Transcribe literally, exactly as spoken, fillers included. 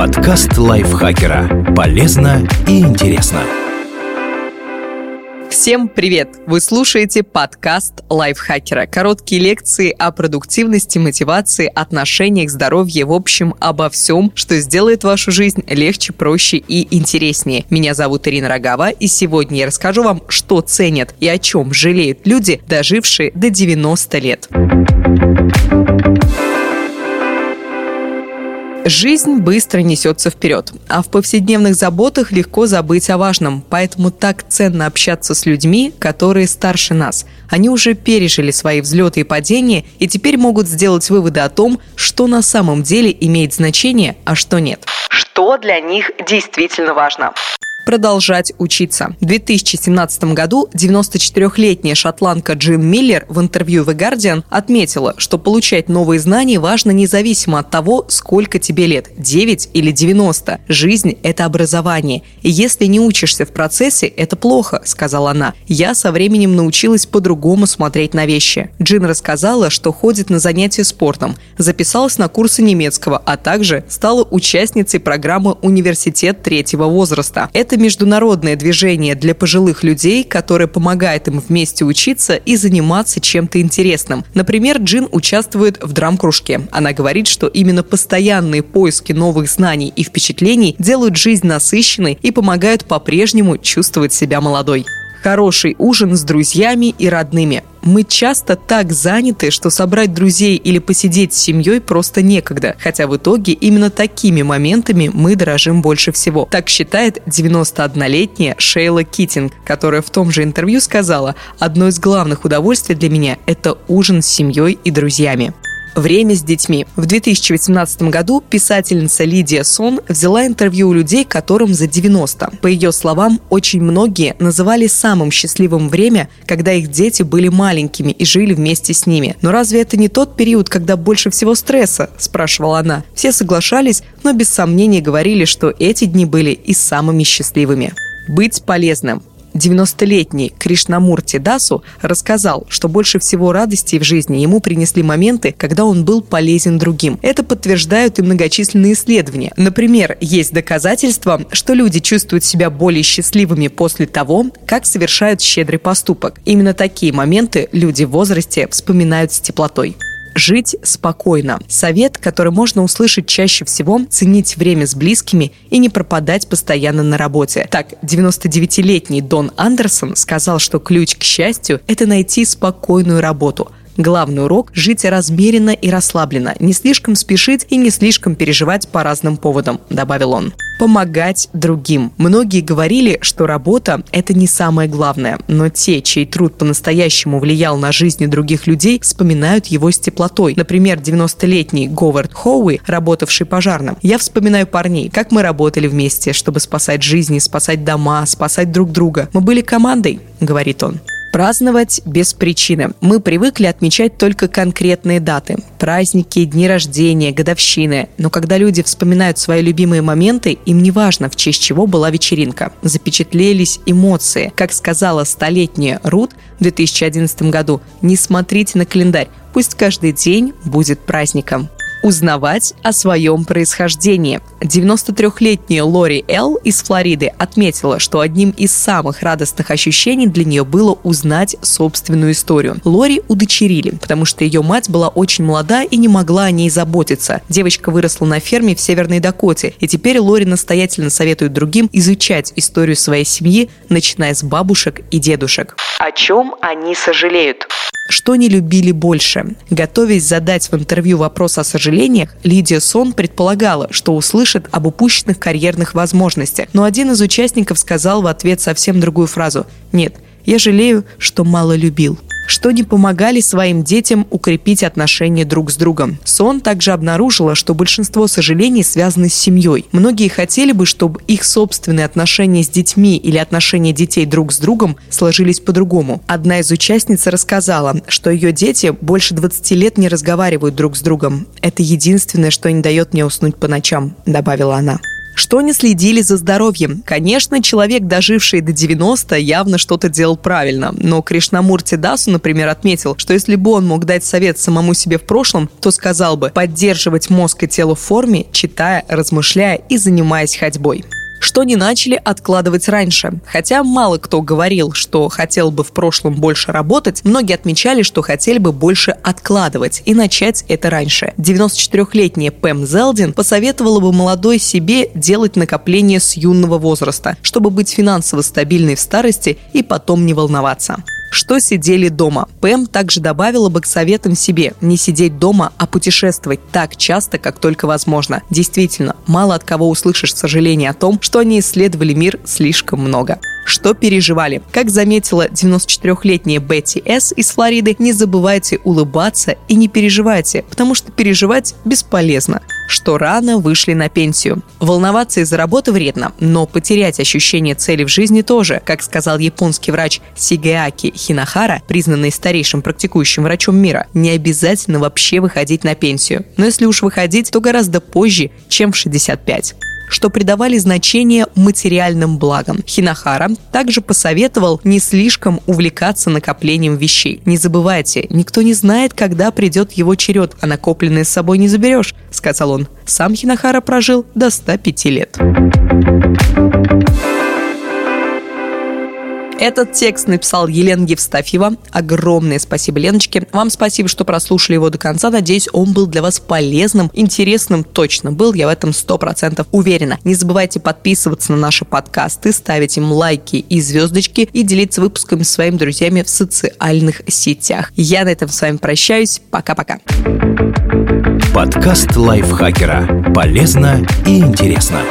Подкаст лайфхакера. Полезно и интересно. Всем привет! Вы слушаете подкаст лайфхакера. Короткие лекции о продуктивности, мотивации, отношениях, здоровье, в общем, обо всем, что сделает вашу жизнь легче, проще и интереснее. Меня зовут Ирина Рогава, и сегодня я расскажу вам, что ценят и о чем жалеют люди, дожившие до девяноста лет. Жизнь быстро несется вперед, а в повседневных заботах легко забыть о важном, поэтому так ценно общаться с людьми, которые старше нас. Они уже пережили свои взлеты и падения и теперь могут сделать выводы о том, что на самом деле имеет значение, а что нет. Что для них действительно важно? Продолжать учиться. В две тысячи семнадцатом году девяносточетырёхлетняя шотландка Джин Миллер в интервью The Guardian отметила, что получать новые знания важно независимо от того, сколько тебе лет – девять или девяносто. Жизнь – это образование. И если не учишься в процессе, это плохо, сказала она. Я со временем научилась по-другому смотреть на вещи. Джин рассказала, что ходит на занятия спортом, записалась на курсы немецкого, а также стала участницей программы «Университет третьего возраста». Это международное движение для пожилых людей, которое помогает им вместе учиться и заниматься чем-то интересным. Например, Джин участвует в драм-кружке. Она говорит, что именно постоянные поиски новых знаний и впечатлений делают жизнь насыщенной и помогают по-прежнему чувствовать себя молодой. Хороший ужин с друзьями и родными. Мы часто так заняты, что собрать друзей или посидеть с семьей просто некогда, хотя в итоге именно такими моментами мы дорожим больше всего. Так считает девяностооднолетняя Шейла Китинг, которая в том же интервью сказала: «Одно из главных удовольствий для меня – это ужин с семьей и друзьями». Время с детьми. В две тысячи восемнадцатом году писательница Лидия Сон взяла интервью у людей, которым за девяносто. По ее словам, очень многие называли самым счастливым время, когда их дети были маленькими и жили вместе с ними. «Но разве это не тот период, когда больше всего стресса?» – спрашивала она. Все соглашались, но без сомнения говорили, что эти дни были и самыми счастливыми. Быть полезным. девяностолетний Кришнамурти Дасу рассказал, что больше всего радости в жизни ему принесли моменты, когда он был полезен другим. Это подтверждают и многочисленные исследования. Например, есть доказательства, что люди чувствуют себя более счастливыми после того, как совершают щедрый поступок. Именно такие моменты люди в возрасте вспоминают с теплотой. Жить спокойно. Совет, который можно услышать чаще всего, ценить время с близкими и не пропадать постоянно на работе. Так, девяностодевятилетний Дон Андерсон сказал, что ключ к счастью – это найти спокойную работу. Главный урок – жить размеренно и расслабленно, не слишком спешить и не слишком переживать по разным поводам, добавил он. Помогать другим. Многие говорили, что работа – это не самое главное, но те, чей труд по-настоящему влиял на жизни других людей, вспоминают его с теплотой. Например, девяностолетний Говард Хоуи, работавший пожарным. «Я вспоминаю парней, как мы работали вместе, чтобы спасать жизни, спасать дома, спасать друг друга. Мы были командой», – говорит он. Праздновать без причины. Мы привыкли отмечать только конкретные даты – праздники, дни рождения, годовщины. Но когда люди вспоминают свои любимые моменты, им не важно, в честь чего была вечеринка. Запечатлелись эмоции. Как сказала столетняя Рут в две тысячи одиннадцатом году, «Не смотрите на календарь, пусть каждый день будет праздником». Узнавать о своем происхождении. девяностотрёхлетняя Лори Эл из Флориды отметила, что одним из самых радостных ощущений для нее было узнать собственную историю. Лори удочерили, потому что ее мать была очень молода и не могла о ней заботиться. Девочка выросла на ферме в Северной Дакоте, и теперь Лори настоятельно советует другим изучать историю своей семьи, начиная с бабушек и дедушек. О чем они сожалеют? Что не любили больше? Готовясь задать в интервью вопрос о сожалениях, Лидия Сон предполагала, что услышит об упущенных карьерных возможностях. Но один из участников сказал в ответ совсем другую фразу: «Нет, я жалею, что мало любил». Что не помогали своим детям укрепить отношения друг с другом. Сон также обнаружила, что большинство сожалений связаны с семьей. Многие хотели бы, чтобы их собственные отношения с детьми или отношения детей друг с другом сложились по-другому. Одна из участниц рассказала, что ее дети больше двадцати лет не разговаривают друг с другом. «Это единственное, что не дает мне уснуть по ночам», — добавила она. Что не следили за здоровьем? Конечно, человек, доживший до девяноста, явно что-то делал правильно. Но Кришнамурти Дасу, например, отметил, что если бы он мог дать совет самому себе в прошлом, то сказал бы поддерживать мозг и тело в форме, читая, размышляя и занимаясь ходьбой. Что не начали откладывать раньше. Хотя мало кто говорил, что хотел бы в прошлом больше работать, многие отмечали, что хотели бы больше откладывать и начать это раньше. девяносто четырёхлетняя Пэм Зелдин посоветовала бы молодой себе делать накопления с юного возраста, чтобы быть финансово стабильной в старости и потом не волноваться. Что сидели дома. Пэм также добавила бы к советам себе не сидеть дома, а путешествовать так часто, как только возможно. Действительно, мало от кого услышишь сожаление о том, что они исследовали мир слишком много. Что переживали. Как заметила девяносто четырёхлетняя Бетти С из Флориды, не забывайте улыбаться и не переживайте, потому что переживать бесполезно. Что рано вышли на пенсию. Волноваться из-за работы вредно, но потерять ощущение цели в жизни тоже. Как сказал японский врач Сигэаки Хинохара, признанный старейшим практикующим врачом мира, не обязательно вообще выходить на пенсию. Но если уж выходить, то гораздо позже, чем в шестьдесят пять. Что придавали значение материальным благам. Хинохара также посоветовал не слишком увлекаться накоплением вещей. Не забывайте, никто не знает, когда придет его черед, а накопленное с собой не заберешь, сказал он. Сам Хинохара прожил до ста пяти лет. Этот текст написал Елена Евстафьева. Огромное спасибо Леночке. Вам спасибо, что прослушали его до конца. Надеюсь, он был для вас полезным, интересным. Точно был, я в этом сто процентов уверена. Не забывайте подписываться на наши подкасты, ставить им лайки и звездочки и делиться выпусками с своими друзьями в социальных сетях. Я на этом с вами прощаюсь. Пока-пока. Подкаст Лайфхакера. Полезно и интересно.